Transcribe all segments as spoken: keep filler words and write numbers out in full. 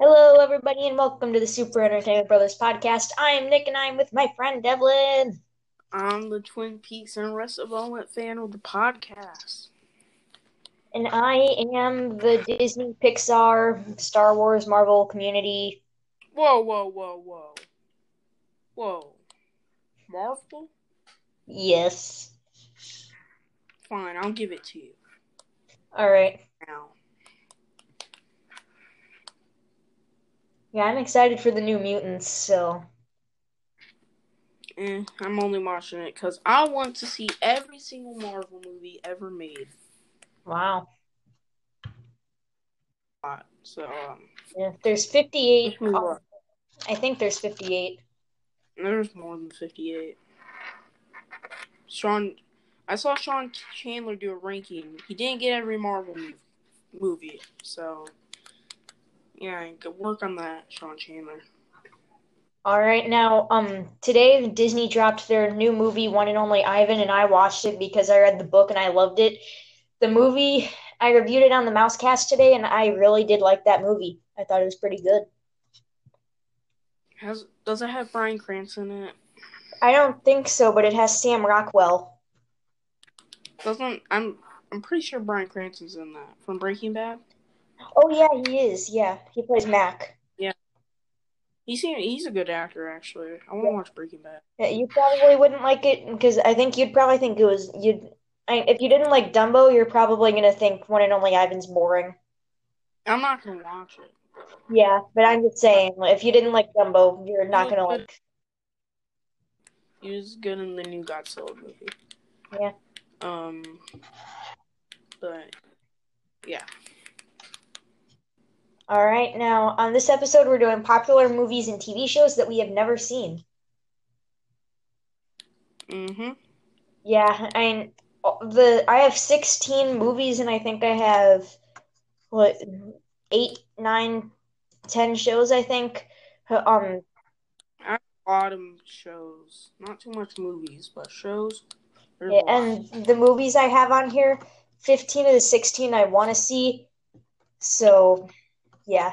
Hello, everybody, and welcome to the Super Entertainment Brothers podcast. I am Nick, and I am with my friend Devlin. I'm the Twin Peaks and Rest of All-It fan of the podcast. And I am the Disney, Pixar, Star Wars, Marvel community. Whoa, whoa, whoa, whoa. Whoa. Marvel? Yes. Fine, I'll give it to you. All right. Now. Yeah, I'm excited for the new Mutants, so. Eh, I'm only watching it because I want to see every single Marvel movie ever made. Wow. So, um, yeah, there's fifty-eight. Oh, I think there's fifty-eight. There's more than fifty-eight. Sean, I saw Sean Chandler do a ranking. He didn't get every Marvel movie, so. Yeah, good work on that, Sean Chandler. All right, now, um, today Disney dropped their new movie, One and Only Ivan, and I watched it because I read the book and I loved it. The movie, I reviewed it on the MouseCast today, and I really did like that movie. I thought it was pretty good. Has, does it have Bryan Cranston in it? I don't think so, but it has Sam Rockwell. Doesn't I'm I'm pretty sure Bryan Cranston's in that from Breaking Bad. Oh, yeah, he is. Yeah, he plays Mac. Yeah. He's, he's a good actor, actually. I want to yeah. watch Breaking Bad. Yeah, you probably wouldn't like it, because I think you'd probably think it was... you'd. I, if you didn't like Dumbo, you're probably going to think One and Only Ivan's boring. I'm not going to watch it. Yeah, but I'm just saying, if you didn't like Dumbo, you're he not going to like... He was good in the new Godzilla movie. Yeah. Um. But, yeah. All right, now, on this episode, we're doing popular movies and T V shows that we have never seen. Mm-hmm. Yeah, I, the, I have sixteen movies, and I think I have, what, eight, nine, ten shows, I think. Um, I have a lot of shows. Not too much movies, but shows. Yeah, and the movies I have on here, fifteen of the sixteen I want to see, so... Yeah.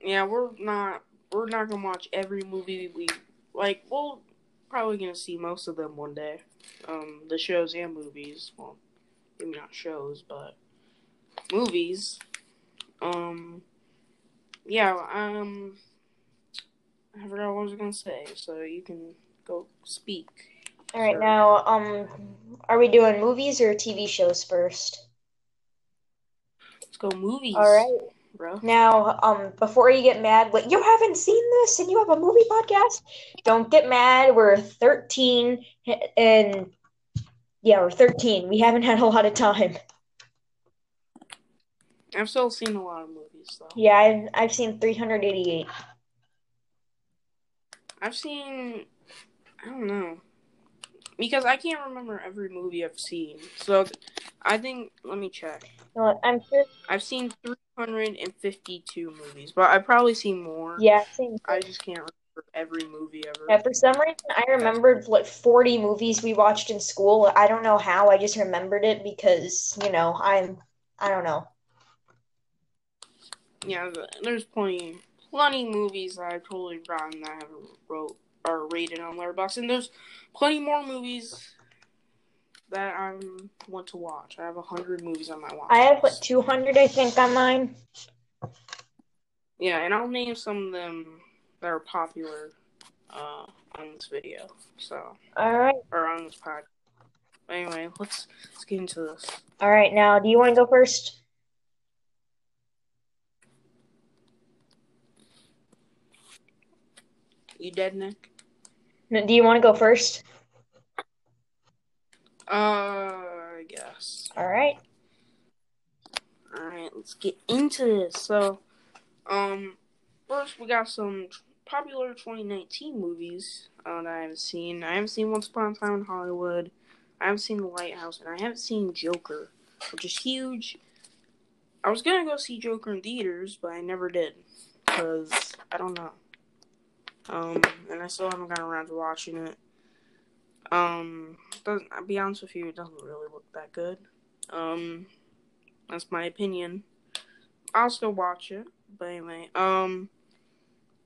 Yeah, we're not we're not gonna watch every movie we like. We're probably gonna see most of them one day. Um, the shows and movies. Well, maybe not shows, but movies. Um, yeah. Um, I forgot what I was gonna say, so you can go speak. All right, so, now, um, are we doing movies or T V shows first? Go movies. All right, bro. Now, um, before you get mad, like, you haven't seen this and you have a movie podcast? Don't get mad. We're thirteen, and yeah, we're thirteen. We haven't had a lot of time. I've still seen a lot of movies, though. Yeah, I've, I've seen three hundred eighty-eight. I've seen, I don't know, because I can't remember every movie I've seen, so... I think, let me check. No, I'm sure. I've seen three hundred fifty-two movies, but I've probably seen more. Yeah, same. I just can't remember every movie ever. Yeah, for some reason, I remembered, like, forty movies we watched in school. I don't know how, I just remembered it because, you know, I'm, I don't know. Yeah, there's plenty, plenty movies that I've totally forgotten that I haven't wrote or rated on Letterboxd, and there's plenty more movies that I want to watch. I have one hundred movies on my watch. I have, what, two hundred, I think, on mine? Yeah, and I'll name some of them that are popular uh, on this video. So, all right. Or on this podcast. Anyway, let's, let's get into this. All right, now, do you want to go first? You dead, Nick? No, do you want to go first? Uh, I guess. All right. All right, let's get into this. So, um, first we got some t- popular twenty nineteen movies uh, that I haven't seen. I haven't seen Once Upon a Time in Hollywood. I haven't seen The Lighthouse, and I haven't seen Joker, which is huge. I was gonna go see Joker in theaters, but I never did because I don't know. Um, and I still haven't gotten around to watching it. Um, doesn't, I'll be honest with you, it doesn't really look that good. Um, that's my opinion. I'll still watch it. But anyway, um,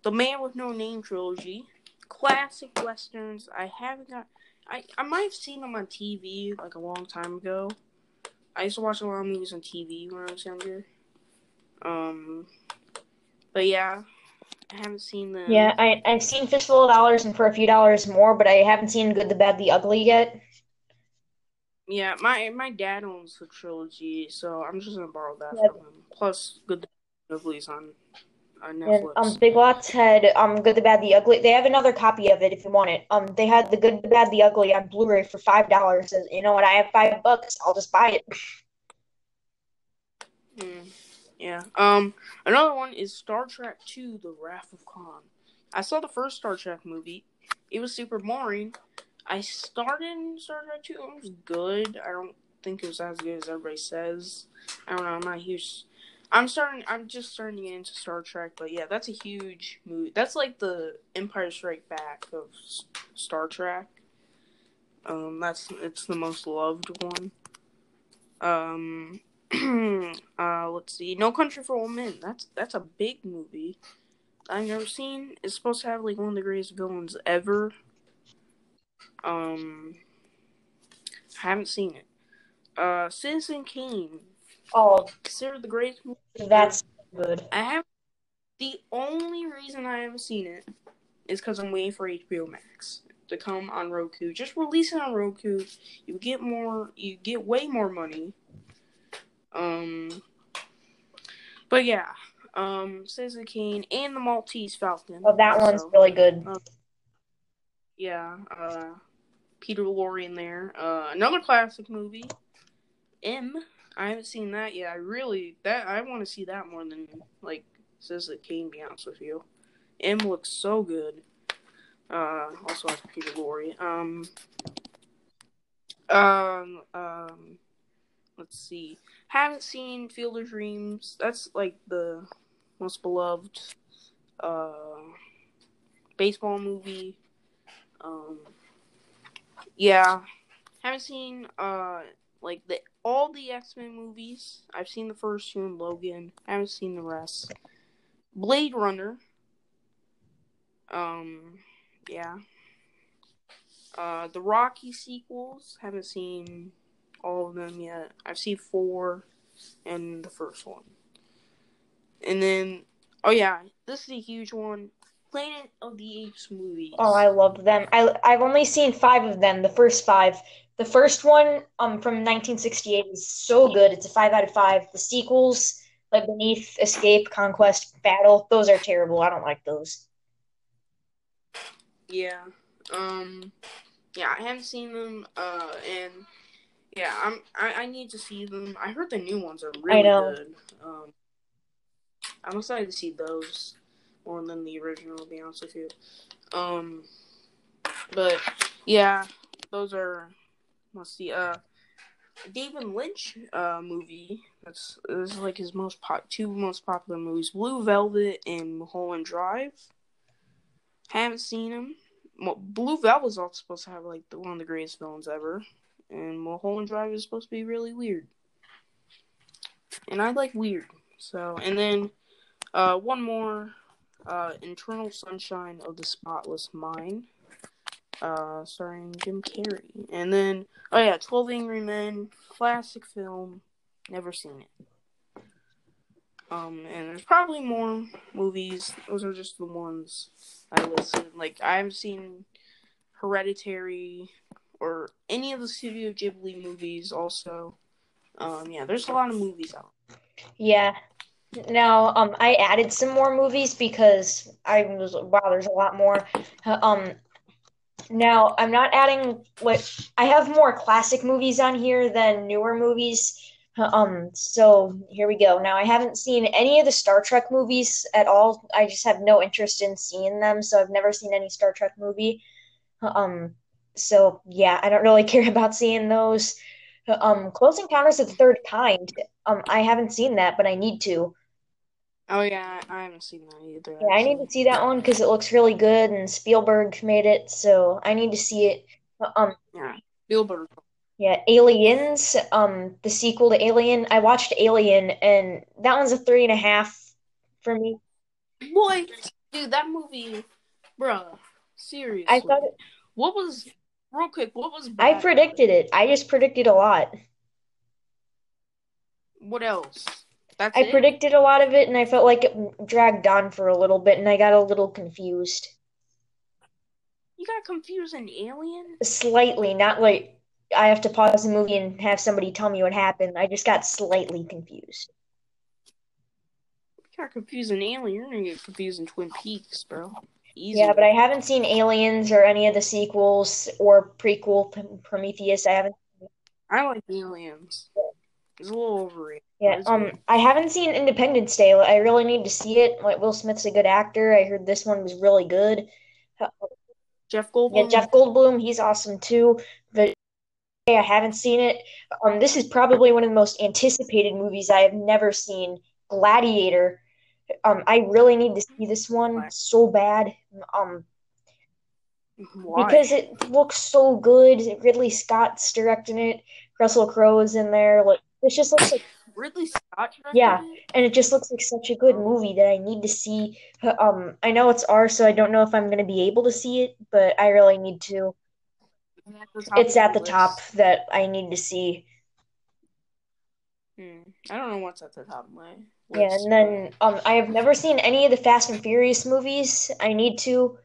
The Man with No Name trilogy, classic westerns. I haven't got. I, I might have seen them on T V like a long time ago. I used to watch a lot of movies on T V when I was younger. Um, but yeah, I haven't seen them. Yeah, I I've seen Fistful of Dollars and For a Few Dollars More, but I haven't seen Good, the Bad, the Ugly yet. Yeah, my my dad owns the trilogy, so I'm just gonna borrow that yep. from him. Plus, Good, the Bad, the Ugly's on on Netflix. And, um, Big Lots had um Good, the Bad, the Ugly. They have another copy of it if you want it. Um, they had the Good, the Bad, the Ugly on Blu-ray for five dollars. You know what? I have five bucks. I'll just buy it. Mm, yeah. Um, another one is Star Trek two: The Wrath of Khan. I saw the first Star Trek movie. It was super boring. I started Star Trek two. It was good. I don't think it was as good as everybody says. I don't know. I'm not huge. I'm starting. I'm just starting to get into Star Trek, but yeah, that's a huge movie. That's like the Empire Strikes Back of Star Trek. Um, that's it's the most loved one. Um, uh, let's see. No Country for Old Men. That's that's a big movie I've never seen. It's supposed to have like one of the greatest villains ever. Um, I haven't seen it. Uh, Citizen Kane. Oh, considered the greatest movie. That's good. I have. The only reason I haven't seen it is because I'm waiting for H B O Max to come on Roku. Just release it on Roku. You get more. You get way more money. Um, but yeah. Um, Citizen Kane and the Maltese Falcon. Oh, that one's so, really good. Uh, Yeah, uh, Peter Lorre in there. Uh, another classic movie, M. I haven't seen that yet. I really that I want to see that more than like Citizen Kane. Be honest with you, M looks so good. Uh, also has Peter Lorre. Um, um, um, let's see. Haven't seen Field of Dreams. That's like the most beloved uh baseball movie. Um, yeah, haven't seen, uh, like, the all the X-Men movies. I've seen the first two in Logan. I haven't seen the rest. Blade Runner. Um, yeah. Uh, the Rocky sequels. Haven't seen all of them yet. I've seen four and the first one. And then, oh yeah, this is a huge one. Planet of the Apes movies. Oh, I love them. I, I've only seen five of them, the first five. The first one um, from nineteen sixty-eight is so good. It's a five out of five. The sequels, like Beneath, Escape, Conquest, Battle, those are terrible. I don't like those. Yeah. Um. Yeah, I haven't seen them, Uh. and yeah, I'm, I, I need to see them. I heard the new ones are really I know. good. Um. I'm excited to see those. More than the original, to be honest with you. Um, but, yeah, those are, let's see, uh, David Lynch, uh, movie. That's, this is, like, his most pop, two most popular movies, Blue Velvet and Mulholland Drive. Haven't seen them. Well, Blue Velvet is also supposed to have, like, the, one of the greatest villains ever. And Mulholland Drive is supposed to be really weird. And I like weird. So, and then, uh, one more. Uh, Internal Sunshine of the Spotless Mind, uh, starring Jim Carrey. And then, oh yeah, twelve Angry Men, classic film, never seen it. Um, and there's probably more movies. Those are just the ones I listed. Like, I haven't seen Hereditary or any of the Studio Ghibli movies also. Um, yeah, there's a lot of movies out there. Yeah. Now, um, I added some more movies because I was, wow, there's a lot more. Um, now, I'm not adding, what I have more classic movies on here than newer movies. Um, so here we go. Now, I haven't seen any of the Star Trek movies at all. I just have no interest in seeing them, so I've never seen any Star Trek movie. Um, so, yeah, I don't really care about seeing those. Um, Close Encounters of the Third Kind. Um, I haven't seen that, but I need to. Oh, yeah, I haven't seen that either. Yeah, actually. I need to see that one because it looks really good, and Spielberg made it, so I need to see it. Um, yeah, Spielberg. Yeah, Aliens, um, the sequel to Alien. I watched Alien, and that one's a three and a half for me. Boy, dude, that movie, bro, seriously. I thought it, what was, real quick, what was bad? I predicted it. I just predicted a lot. What else? That's I it? predicted a lot of it, and I felt like it dragged on for a little bit, and I got a little confused. You got confused in Alien? Slightly, not like... I have to pause the movie and have somebody tell me what happened. I just got slightly confused. You got confused in Alien. You're going to get confused in Twin Peaks, bro. Easy. Yeah, but I haven't seen Aliens or any of the sequels or prequel Prometheus. I haven't. I like Aliens. It's a little overrated. Yeah, um, good. I haven't seen Independence Day. I really need to see it. Like, Will Smith's a good actor. I heard this one was really good. Jeff Goldblum. Yeah, Jeff Goldblum. He's awesome, too. But I haven't seen it. Um, this is probably one of the most anticipated movies I have never seen. Gladiator. Um, I really need to see this one so bad. Um, Why? Because it looks so good. Ridley Scott's directing it. Russell Crowe is in there. Like, it just looks like Ridley Scott. Yeah, and it just looks like such a good movie that I need to see. Um, I know it's R, so I don't know if I'm going to be able to see it, but I really need to. It's at the top that I need to see. Hmm. I don't know what's at the top of my list. Yeah, and then um, I have never seen any of the Fast and Furious movies. I need to.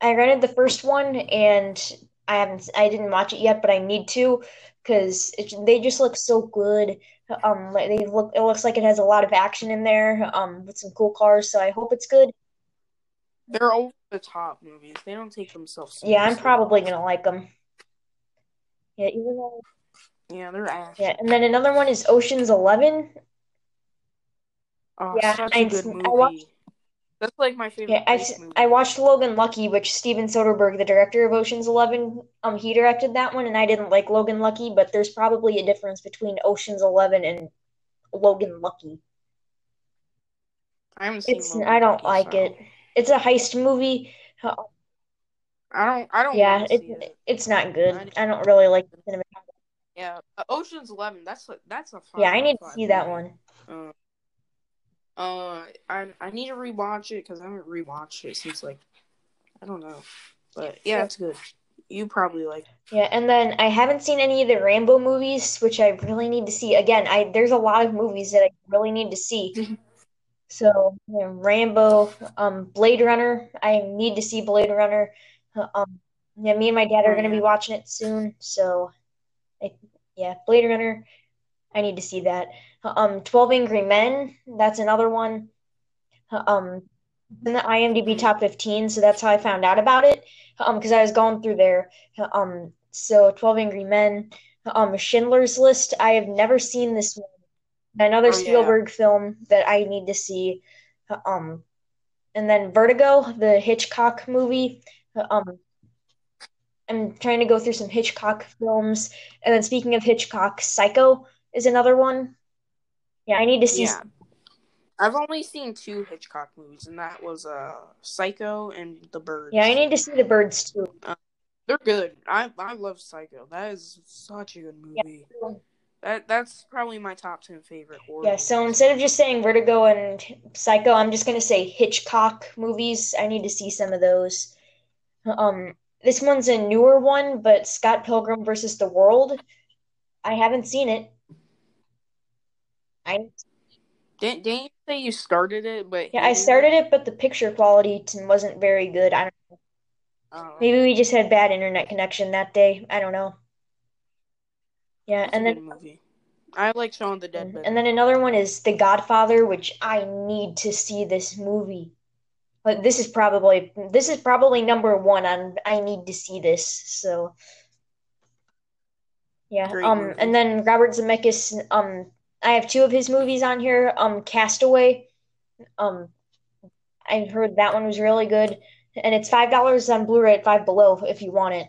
I rented the first one, and I haven't. I didn't watch it yet, but I need to because they just look so good. Um, they look. It looks like it has a lot of action in there. Um, with some cool cars, so I hope it's good. They're over the top movies. They don't take themselves seriously. Yeah, I'm probably gonna like them. Yeah, even though. Yeah, they're ass. Yeah, and then another one is Ocean's Eleven. Oh, yeah, such a good movie. I watched, That's like my favorite. Yeah, I movie. I watched Logan Lucky, which Steven Soderbergh, the director of Ocean's Eleven, um, he directed that one, and I didn't like Logan Lucky, but there's probably a difference between Ocean's Eleven and Logan Lucky. I haven't seen. It's, Logan I don't Lucky, like so. it. It's a heist movie. I don't. I don't. Yeah, it, it. it's not good. I don't really like the cinematography. Yeah, uh, Ocean's Eleven. That's a, that's a fun. Yeah, I need to see movie. that one. Uh, uh, I I need to rewatch it because I haven't rewatched it since like I don't know, but yeah, it's good. You probably like it. Yeah, and then I haven't seen any of the Rambo movies, which I really need to see. Again, I there's a lot of movies that I really need to see. So, you know, Rambo, um, Blade Runner. I need to see Blade Runner. Um, yeah, me and my dad are going to be watching it soon. So, I, yeah, Blade Runner. I need to see that. Um, twelve Angry Men. That's another one. Um, in the IMDb top fifteen. So that's how I found out about it. Um, because I was going through there. Um, so twelve Angry Men. Um, Schindler's List. I have never seen this one. Another oh, Spielberg yeah. film that I need to see. Um, and then Vertigo, the Hitchcock movie. Um, I'm trying to go through some Hitchcock films. And then speaking of Hitchcock, Psycho is another one. Yeah, I need to see. Yeah. I've only seen two Hitchcock movies, and that was uh, Psycho and The Birds. Yeah, I need to see The Birds, too. Uh, they're good. I, I love Psycho. That is such a good movie. Yeah. That that's probably my top ten favorite horror. Yeah, so instead of just saying Vertigo and Psycho, I'm just gonna say Hitchcock movies. I need to see some of those. Um, this one's a newer one, but Scott Pilgrim versus the World. I haven't seen it. I didn't. Didn't you say you started it? But yeah, I started it, but the picture quality wasn't very good. I don't know. Uh, Maybe we just had bad internet connection that day. I don't know. Yeah, That's and then movie. I like Shaun the Dead. And then another one is The Godfather, which I need to see this movie. But this is probably this is probably number one on I need to see this. So yeah, Great um, movie. And then Robert Zemeckis. Um, I have two of his movies on here. Um, Castaway. Um, I heard that one was really good, and it's five dollars on Blu-ray at Five Below if you want it.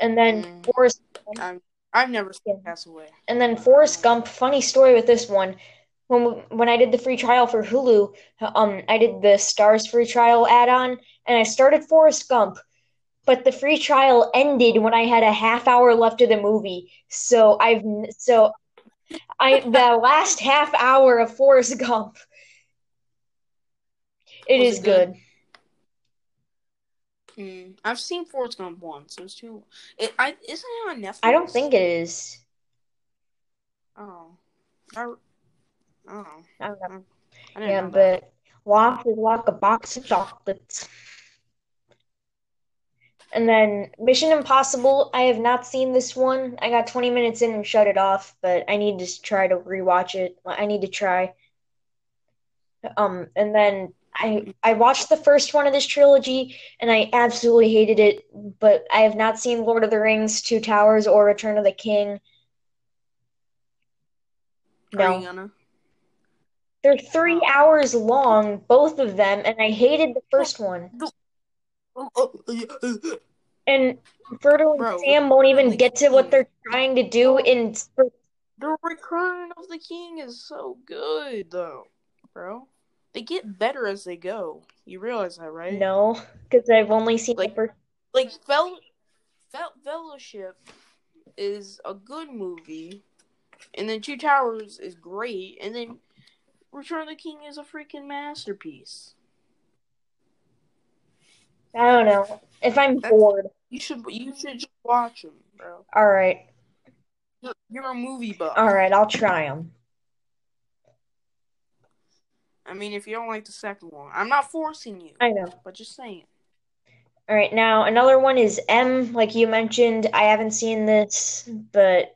And then mm, Forrest Gump. I've never seen Castaway. And then Forrest Gump, funny story with this one. When we, when I did the free trial for Hulu, um, I did the Stars free trial add-on, and I started Forrest Gump. but the free trial ended when I had a half hour left of the movie. So I've so I the last half hour of Forrest Gump. It was is it good. good. Mm, I've seen Forrest Gump once. It was too. It I isn't it on Netflix? I don't think it is. Oh, I, oh. I don't know. I didn't yeah, know but walk is like a box of chocolates. And then Mission Impossible, I have not seen this one. I got twenty minutes in and shut it off, but I need to try to rewatch it. I need to try. Um, and then I I watched the first one of this trilogy, and I absolutely hated it, but I have not seen Lord of the Rings, Two Towers, or Return of the King. No. They're three hours long, both of them, and I hated the first one. And Frodo and Bro, Sam won't even get to what they're trying to do in... The Return of the King is so good, though, bro. They get better as they go. You realize that, right? No, because I've only seen... Like, the first... like Fel- Fel- Fellowship is a good movie, and then Two Towers is great, and then Return of the King is a freaking masterpiece. I don't know. If I'm That's, bored, you should you should just watch them, bro. All right. You're, you're a movie buff. All right, I'll try them. I mean, if you don't like the second one, I'm not forcing you. I know, but just saying. All right, now another one is M, like you mentioned. I haven't seen this, but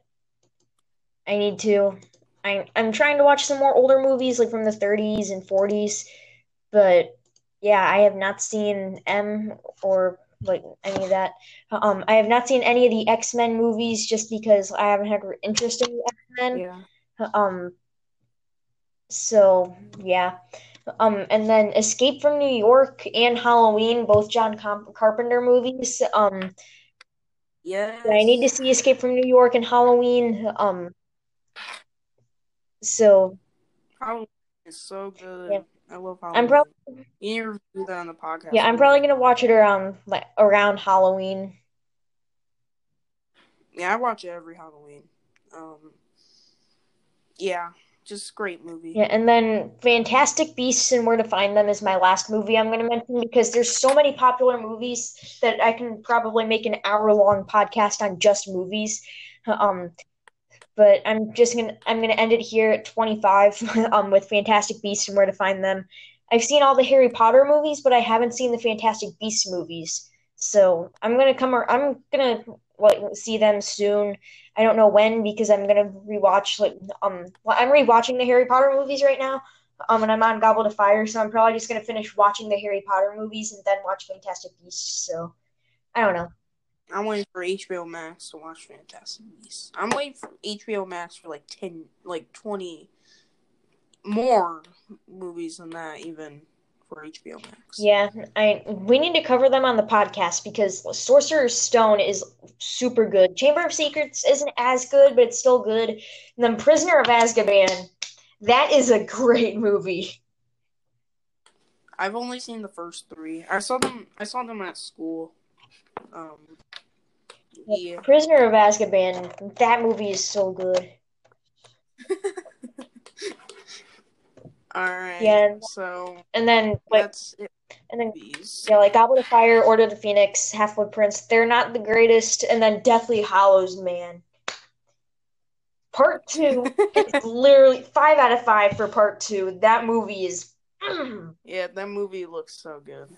I need to. I I'm trying to watch some more older movies, like from the thirties and forties, but. Yeah, I have not seen M or like any of that. Um, I have not seen any of the X-Men movies just because I haven't had interest in the X-Men. Yeah. Um. So yeah. Um, and then Escape from New York and Halloween, both John Comp- Carpenter movies. Um. Yeah. I need to see Escape from New York and Halloween. Um. So. Halloween is so good. Yeah. I love Halloween. I'm probably you need to review that on the podcast. Yeah, I'm probably gonna watch it around like around Halloween. Yeah, I watch it every Halloween. Um, yeah, just great movie. Yeah, and then Fantastic Beasts and Where to Find Them is my last movie I'm gonna mention because there's so many popular movies that I can probably make an hour long podcast on just movies. Um. But I'm just gonna I'm gonna end it here at twenty-five um, with Fantastic Beasts and Where to Find Them. I've seen all the Harry Potter movies, but I haven't seen the Fantastic Beasts movies. So I'm gonna come I'm gonna like see them soon. I don't know when because I'm gonna rewatch like um well, I'm rewatching the Harry Potter movies right now. Um, and I'm on Goblet of Fire, so I'm probably just gonna finish watching the Harry Potter movies and then watch Fantastic Beasts. So I don't know. I'm waiting for H B O Max to watch Fantastic Beasts. I'm waiting for H B O Max for like ten, like twenty more movies than that, even for H B O Max. Yeah, I we need to cover them on the podcast because Sorcerer's Stone is super good. Chamber of Secrets isn't as good, but it's still good. And then Prisoner of Azkaban, that is a great movie. I've only seen the first three. I saw them. I saw them at school. Um, yeah. Prisoner of Azkaban, that movie is so good. Alright, yeah, so... And then, like, that's it. And then, yeah, like, Goblet of Fire, Order of the Phoenix, Half-Blood Prince, they're not the greatest, and then Deathly Hallows, man. Part two is literally five out of five for part two. That movie is... yeah, that movie looks so good.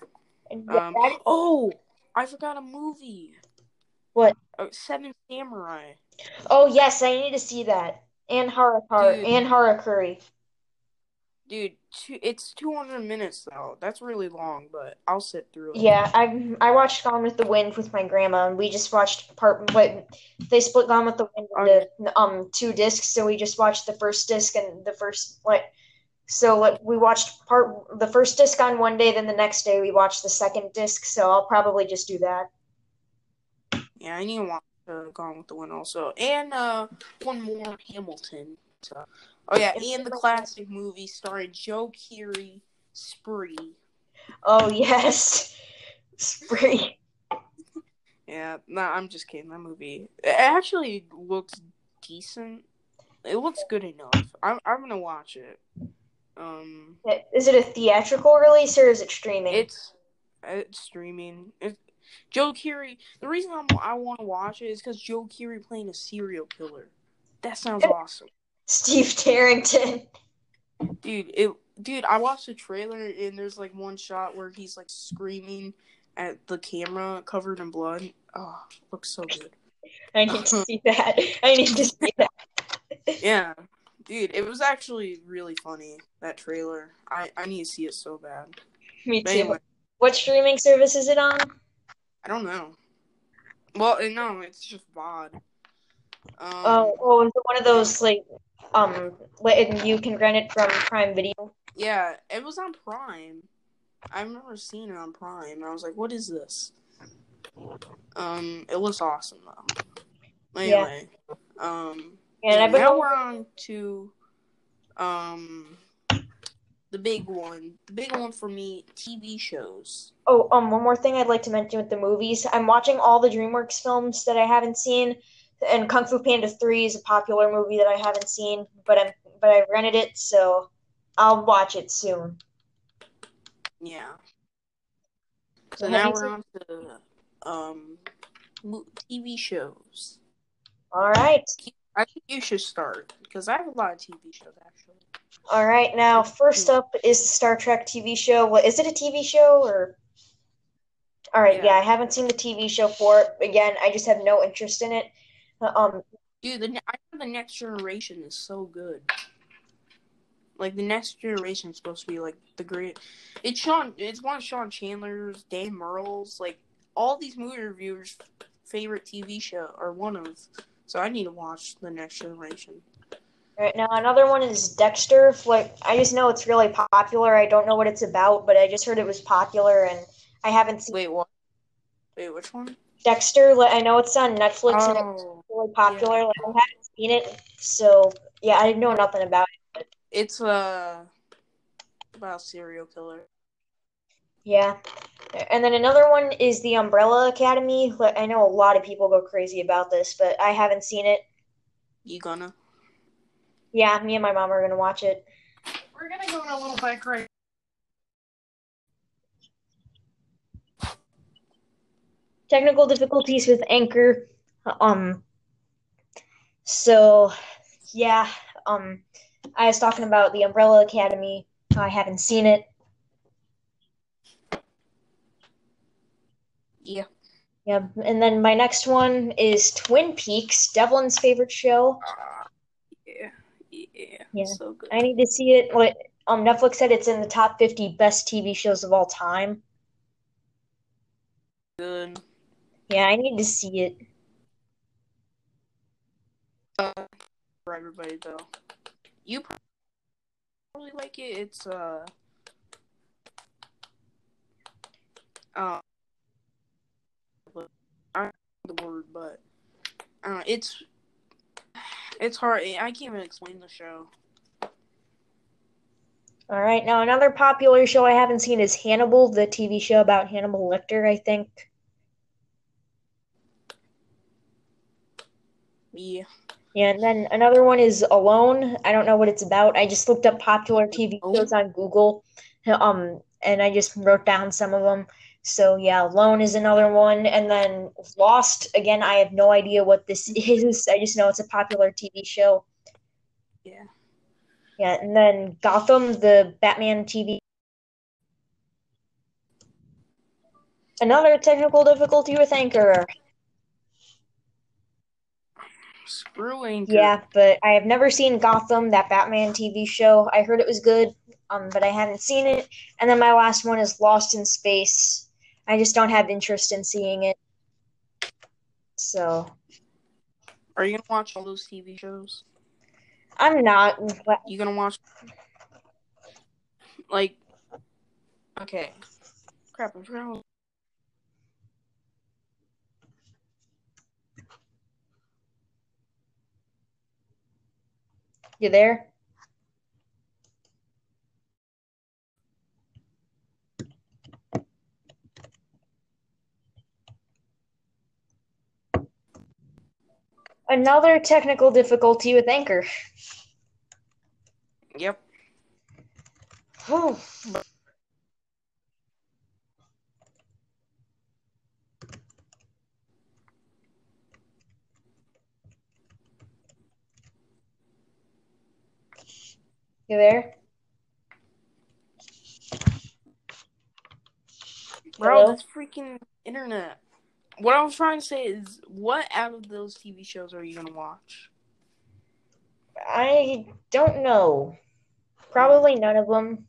Yeah, um, is- oh! I forgot a movie. What? Oh, Seven Samurai. Oh, yes, I need to see that. And Harakiri. And Harakiri. Dude, two, it's two hundred minutes, though. That's really long, but I'll sit through it. Yeah, I I watched Gone with the Wind with my grandma, and we just watched part... What, they split Gone with the Wind into okay. um, two discs, so we just watched the first disc and the first... What? So like, we watched part the first disc on one day, then the next day we watched the second disc. So I'll probably just do that. Yeah, I need to watch uh, Gone with the Wind also, and uh, one more Hamilton. So. Oh yeah, and the classic movie starring Joe Keery, Spree. Oh yes, Spree. Yeah, no, nah, I'm just kidding. That movie it actually looks decent. It looks good enough. I'm I'm gonna watch it. Um, is it a theatrical release or is it streaming? It's it's streaming. It's, Joe Keery. The reason I'm, I want to watch it is because Joe Keery playing a serial killer. That sounds awesome. Steve Tarrington. Dude, it. Dude, I watched the trailer and there's like one shot where he's like screaming at the camera, covered in blood. Oh, looks so good. I need to see that. I need to see that. Yeah, dude, it was actually really funny, that trailer. I, I need to see it so bad. Me but too. Anyway, what streaming service is it on? I don't know. Well, no, it's just V O D. Um, oh, oh, is it one of those, like, um, and you can rent it from Prime Video? Yeah, it was on Prime. I remember seeing it on Prime, and I was like, what is this? Um, it looks awesome, though. Anyway, yeah. um... And I've been now we're on to um the big one. The big one for me, T V shows. Oh, um, one more thing I'd like to mention with the movies. I'm watching all the DreamWorks films that I haven't seen, and Kung Fu Panda three is a popular movie that I haven't seen, but I'm but I've rented it, so I'll watch it soon. Yeah. So and now we're on to um T V shows. All right. I think you should start, because I have a lot of T V shows, actually. All right, now, first up is the Star Trek T V show. Well, is it a T V show, or... All right, yeah. yeah, I haven't seen the T V show for it. Again, I just have no interest in it. Um, Dude, the, I think The Next Generation is so good. Like, The Next Generation is supposed to be, like, the great... It's Sean. It's one of Sean Chandler's, Dan Merle's, like, all these movie reviewers' favorite T V show, or one of... So I need to watch The Next Generation. All right, now another one is Dexter. Like, I just know it's really popular. I don't know what it's about, but I just heard it was popular, and I haven't seen. Wait, what? Wait, which one? Dexter. Like, I know it's on Netflix, oh, and it's really popular. Yeah. Like, I haven't seen it, so yeah, I didn't know nothing about it. It's uh, about a serial killer. Yeah, and then another one is The Umbrella Academy. I know a lot of people go crazy about this, but I haven't seen it. You gonna? Yeah, me and my mom are gonna watch it. We're gonna go on a little bike ride. Technical difficulties with Anchor. Um. So, yeah. Um, I was talking about The Umbrella Academy. I haven't seen it. Yeah. Yeah. And then my next one is Twin Peaks, Devlin's favorite show. Uh, yeah. yeah. Yeah. So good. I need to see it. What um Netflix said it's in the top fifty best T V shows of all time. Good. Yeah, I need to see it. Uh, for everybody though. You probably like it. It's uh uh I don't know the word, but uh, it's it's hard. I can't even explain the show. All right, now another popular show I haven't seen is Hannibal, the T V show about Hannibal Lecter, I think. Yeah. Yeah, and then another one is Alone. I don't know what it's about. I just looked up popular T V shows on Google, um, and I just wrote down some of them. So, yeah, Alone is another one. And then Lost, again, I have no idea what this is. I just know it's a popular T V show. Yeah. Yeah, and then Gotham, the Batman T V. Another technical difficulty with Anchor. Screw Anchor. Yeah, but I have never seen Gotham, that Batman T V show. I heard it was good, um, but I haven't seen it. And then my last one is Lost in Space. I just don't have interest in seeing it. So. Are you going to watch all those T V shows? I'm not. But... You going to watch? Like, okay. Crap, I'm trying to... You there? Another technical difficulty with Anchor. Yep. Oh. You there? Bro, that's freaking internet. What I was trying to say is, what out of those T V shows are you going to watch? I don't know. Probably none of them.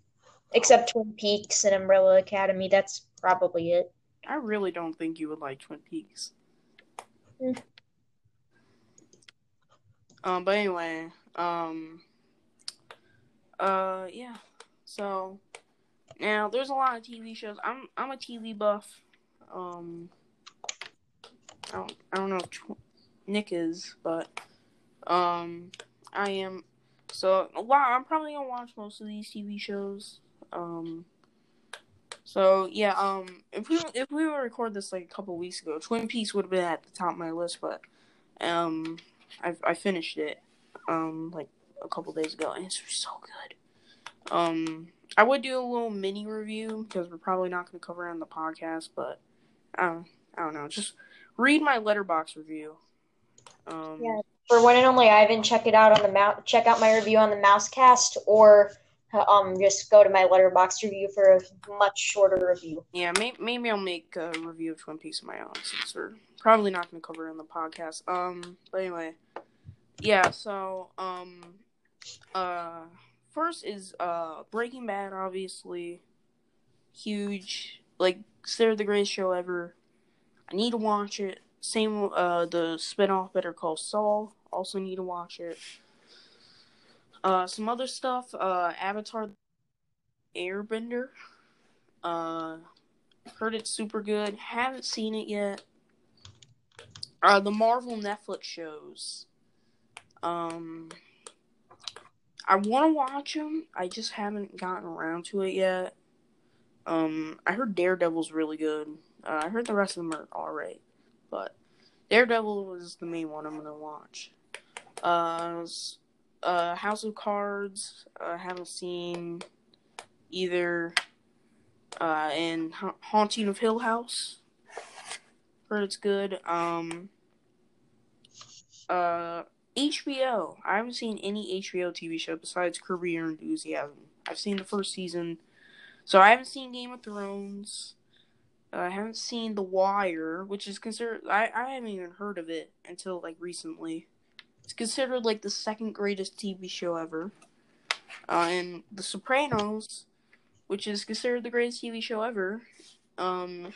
Except Twin Peaks and Umbrella Academy. That's probably it. I really don't think you would like Twin Peaks. Mm. Um, but anyway, um... Uh yeah, so now there's a lot of T V shows. I'm I'm a T V buff. Um, I don't I don't know if tw- Nick is, but um I am. So wow, I'm probably gonna watch most of these T V shows. Um, so yeah. Um, if we if we were record this like a couple weeks ago, Twin Peaks would have been at the top of my list, but um, I I finished it. Um, like. a couple days ago, and it's so good. Um, I would do a little mini review, because we're probably not going to cover it on the podcast, but I don't, I don't know. Just read my Letterboxd review. Um, yeah, for One and Only Ivan, check it out on the mou- check out my review on the MouseCast, or um, just go to my Letterboxd review for a much shorter review. Yeah, may- maybe I'll make a review of Twin Peaks of my own, since we're probably not going to cover it on the podcast. Um, but anyway, yeah, so, um... Uh, first is uh Breaking Bad, obviously huge, like considered the greatest show ever. I need to watch it. Same uh the spinoff Better Call Saul, also need to watch it. Uh, some other stuff. Uh, Avatar, Airbender. Uh, heard it's super good. Haven't seen it yet. Uh, the Marvel Netflix shows. Um. I want to watch them. I just haven't gotten around to it yet. Um, I heard Daredevil's really good. Uh, I heard the rest of them are alright. But Daredevil was the main one I'm going to watch. Uh, uh, House of Cards, I uh, haven't seen either. Uh, and ha- Haunting of Hill House. Heard it's good. Um, uh... H B O. I haven't seen any H B O T V show besides Curb Your Enthusiasm. I've seen the first season. So I haven't seen Game of Thrones. Uh, I haven't seen The Wire, which is considered... I, I haven't even heard of it until, like, recently. It's considered, like, the second greatest T V show ever. Uh, and The Sopranos, which is considered the greatest T V show ever. Um,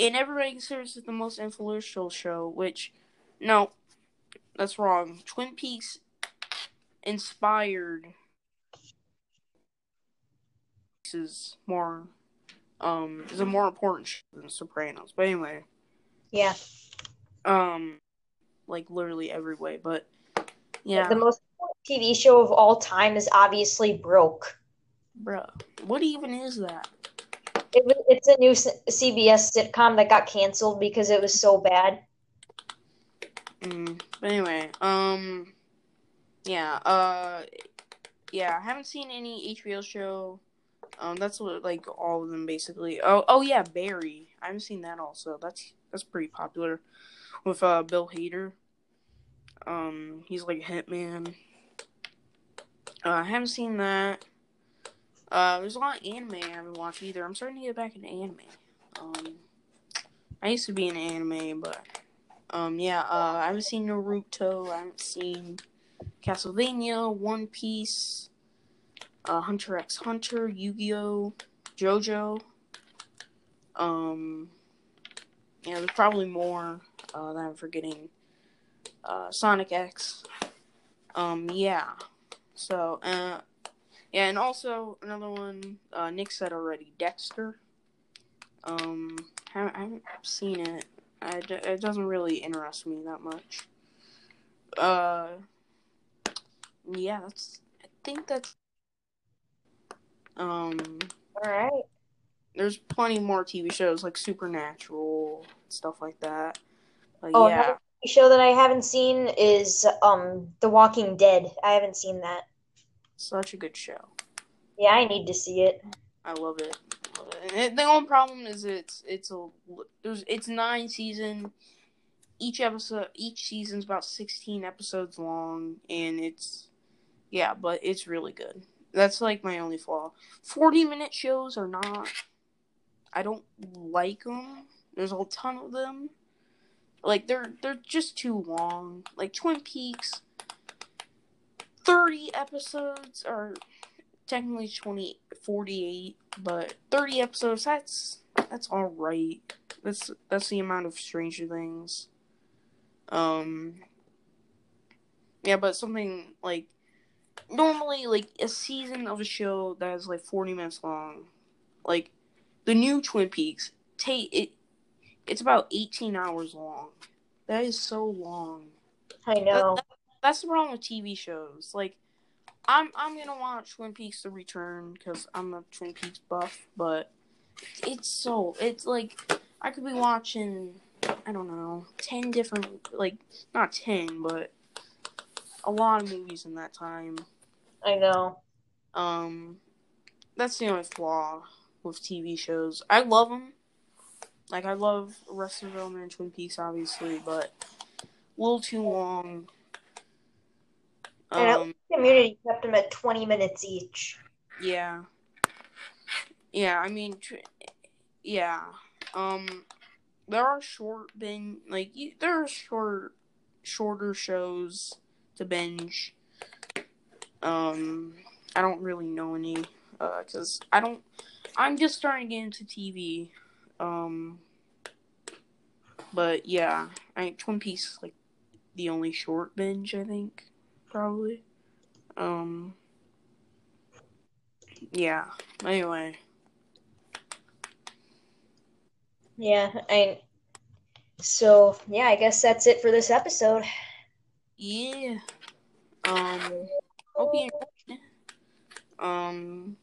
and everybody considers it the most influential show, which... No... That's wrong. Twin Peaks inspired is more um is a more important show than Sopranos. But anyway. Yeah. Um like literally every way, but yeah. The most important T V show of all time is obviously Broke. Bro, what even is that? It was, it's a new C B S sitcom that got canceled because it was so bad. Mm, but anyway, um, yeah, uh, yeah, I haven't seen any H B O show, um, that's what, like, all of them, basically. Oh, oh, yeah, Barry, I haven't seen that also, that's, that's pretty popular, with, uh, Bill Hader, um, he's, like, Hitman, uh, I haven't seen that, uh, there's a lot of anime I haven't watched either. I'm starting to get back into anime, um, I used to be in anime, but... Um, yeah, uh, I haven't seen Naruto, I haven't seen Castlevania, One Piece, uh, Hunter x Hunter, Yu-Gi-Oh!, JoJo, um, yeah, there's probably more, uh, that I'm forgetting, uh, Sonic X, um, yeah, so, uh, yeah, and also, another one, uh, Nick said already, Dexter, um, I haven't, I haven't seen it. I, it doesn't really interest me that much. Uh, yeah, that's, I think that's, um, alright. There's plenty more T V shows, like Supernatural, stuff like that. But oh, yeah. show that I haven't seen is um The Walking Dead. I haven't seen that. Such a good show. Yeah, I need to see it. I love it. I love it. And the only problem is it's it's a it's nine season. Each episode, each season's about sixteen episodes long, and it's yeah, but it's really good. That's like my only flaw. forty minute shows are not. I don't like them. There's a whole ton of them. Like they're they're just too long. Like Twin Peaks, thirty episodes are technically twenty forty-eight, but thirty episodes. That's that's all right. That's that's the amount of Stranger Things. Um. Yeah, but something like normally like a season of a show that is like forty minutes long, like the new Twin Peaks. Take it. It's about eighteen hours long. That is so long. I know. That, that, that's the problem with T V shows. Like, I'm I'm gonna watch Twin Peaks: The Return because I'm a Twin Peaks buff. But it's so it's like I could be watching I don't know ten different like not ten but a lot of movies in that time. I know. Um, that's the only flaw with T V shows. I love them. Like, I love Arrested Development and Twin Peaks, obviously, but a little too long. Um, and I think Community kept them at twenty minutes each. Yeah. Yeah, I mean, tr- yeah. Um, there are short bin like you, there are short, shorter shows to binge. Um, I don't really know any, uh, because I don't. I'm just starting to get into T V. Um, but yeah, I Twin Peaks is like the only short binge I think probably. Um, yeah. Anyway. Yeah, I. So yeah, I guess that's it for this episode. Yeah. Um. Hope you enjoyed it. Um.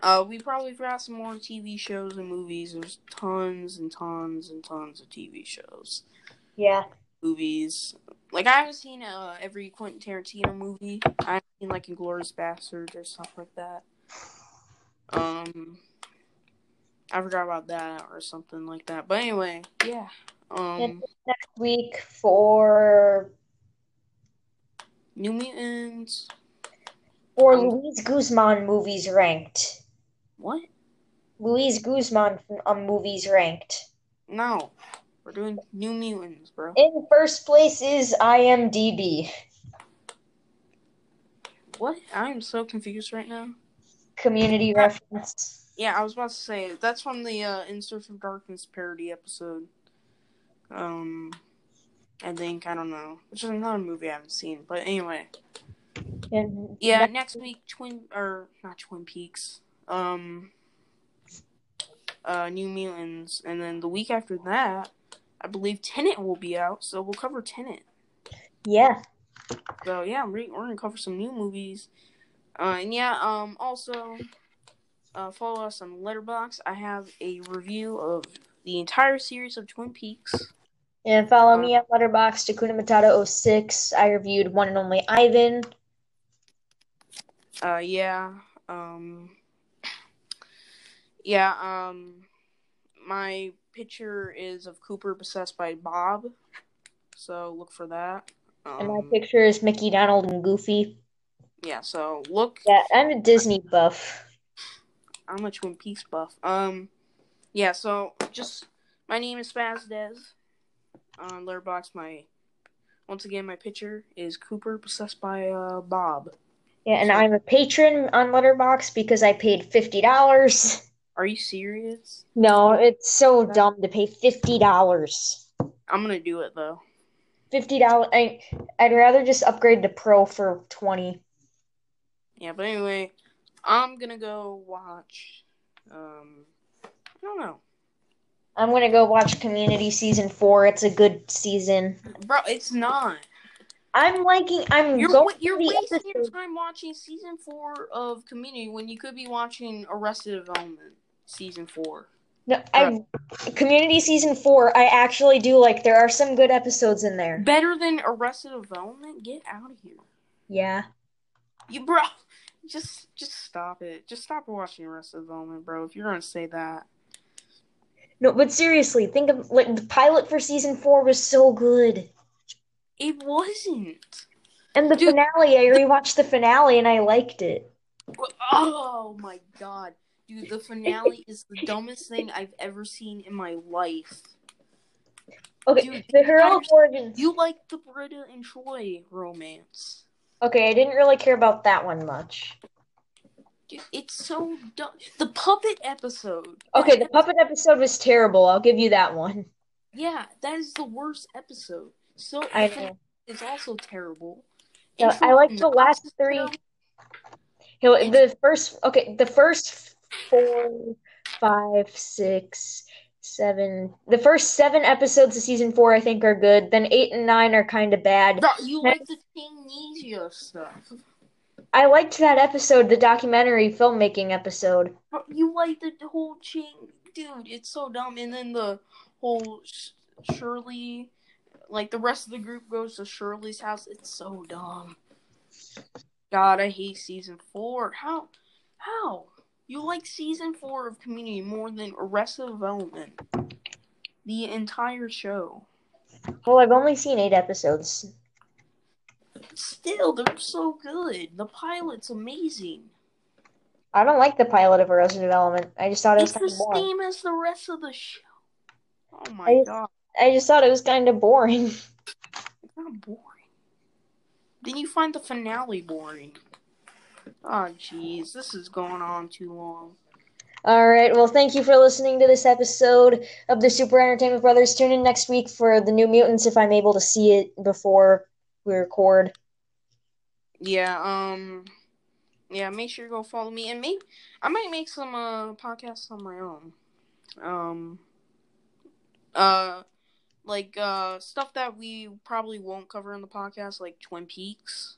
Uh, we probably forgot some more T V shows and movies. There's tons and tons and tons of T V shows. Yeah. Movies. Like, I haven't seen uh, every Quentin Tarantino movie. I haven't seen, like, Inglourious Basterds or stuff like that. Um, I forgot about that or something like that. But anyway, yeah. Um, and next week for New Mutants. Or um, Luis Guzman movies ranked. What? Luis Guzman um, movies ranked. No. We're doing New Mutants, bro. In first place is IMDb. What? I'm so confused right now. Community reference. Yeah, I was about to say, that's from the uh, In Search of Darkness parody episode. Um, I think, I don't know. Which is another movie I haven't seen, but anyway. And yeah, next week, Twin, or not Twin Peaks, um, uh, New Mutants, and then the week after that, I believe Tenet will be out, so we'll cover Tenet. Yeah. So, yeah, we're, we're gonna cover some new movies, uh, and yeah, um, also, uh, follow us on Letterboxd. I have a review of the entire series of Twin Peaks. And follow um, me at Letterboxd, Takuna Matata oh six. I reviewed One and Only Ivan. Uh, yeah, um, yeah, um, my picture is of Cooper possessed by Bob, so look for that. Um, and my picture is Mickey, Donald, and Goofy. Yeah, so look. Yeah, I'm a Disney buff. I'm a Twin Peaks buff. Um, yeah, so just, my name is Spazdez on Letterboxd. My, once again, my picture is Cooper possessed by, uh, Bob. Yeah, and I'm a patron on Letterboxd because I paid fifty dollars. Are you serious? No, it's so dumb to pay fifty dollars. I'm going to do it, though. fifty dollars. I, I'd rather just upgrade to Pro for twenty dollars. Yeah, but anyway, I'm going to go watch, um, I don't know. I'm going to go watch Community Season four. It's a good season. Bro, it's not. I'm liking. I'm you're, going. You're wasting episode. your time watching season four of Community when you could be watching Arrested Development season four. No, I, Community Season four, I actually do like. There are some good episodes in there. Better than Arrested Development? Get out of here. Yeah. You, bro, just just stop it. Just stop watching Arrested Development, bro, if you're going to say that. No, but seriously, think of, like, the pilot for Season four was so good. It wasn't. And the Dude, finale, I rewatched the finale and I liked it. Oh, my God. Dude, the finale is the dumbest thing I've ever seen in my life. Okay, Dude, the heroic origins. You like the Britta and Troy romance. Okay, I didn't really care about that one much. Dude, it's so dumb. The puppet episode. Okay, the puppet episode was terrible. I'll give you that one. Yeah, that is the worst episode. So I know. It's also terrible. No, I like the last three. You know, the first. Okay, the first. Four, five, six, seven. The first seven episodes of season four, I think, are good. Then eight and nine are kind of bad. Bro, you like the Amnesia stuff. I liked that episode, the documentary filmmaking episode. Bro, you like the whole chain, dude. It's so dumb. And then the whole Sh- Shirley, like the rest of the group goes to Shirley's house. It's so dumb. God, I hate season four. How? How? You like season four of Community more than Arrested Development. The entire show. Well, I've only seen eight episodes. Still, they're so good. The pilot's amazing. I don't like the pilot of Arrested Development. I just thought it was kind of boring. It's the same as the rest of the show. Oh my I just, god. I just thought it was kind of boring. It's not boring. Then you find the finale boring. Oh, jeez. This is going on too long. All right. Well, thank you for listening to this episode of the Super Entertainment Brothers. Tune in next week for The New Mutants if I'm able to see it before we record. Yeah. Um. Yeah, make sure you go follow me. And maybe I might make some uh, podcasts on my own. Um. Uh, Like uh, stuff that we probably won't cover in the podcast, like Twin Peaks.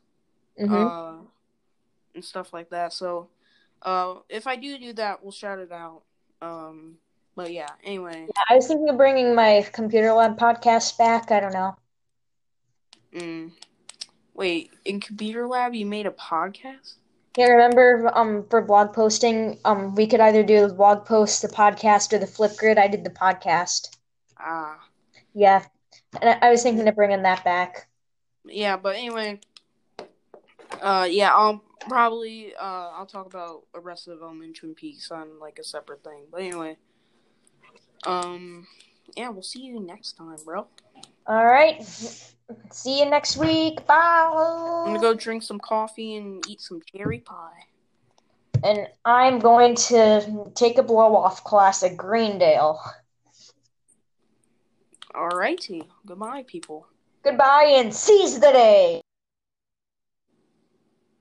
Mm-hmm. Uh. And stuff like that. So, uh, if I do do that, we'll shout it out. Um, but yeah. Anyway, yeah, I was thinking of bringing my computer lab podcast back. I don't know. Mm. Wait, in computer lab, you made a podcast? Yeah, remember? Um, for blog posting, um, we could either do the blog post, the podcast, or the Flipgrid. I did the podcast. Ah. Yeah, and I, I was thinking of bringing that back. Yeah, but anyway. Uh, yeah, I'll. Probably, uh, I'll talk about Arrested Development and Twin Peaks on, like, a separate thing. But anyway, um, yeah, we'll see you next time, bro. All right. See you next week. Bye. I'm gonna go drink some coffee and eat some cherry pie. And I'm going to take a blow-off class at Greendale. All righty. Goodbye, people. Goodbye and seize the day.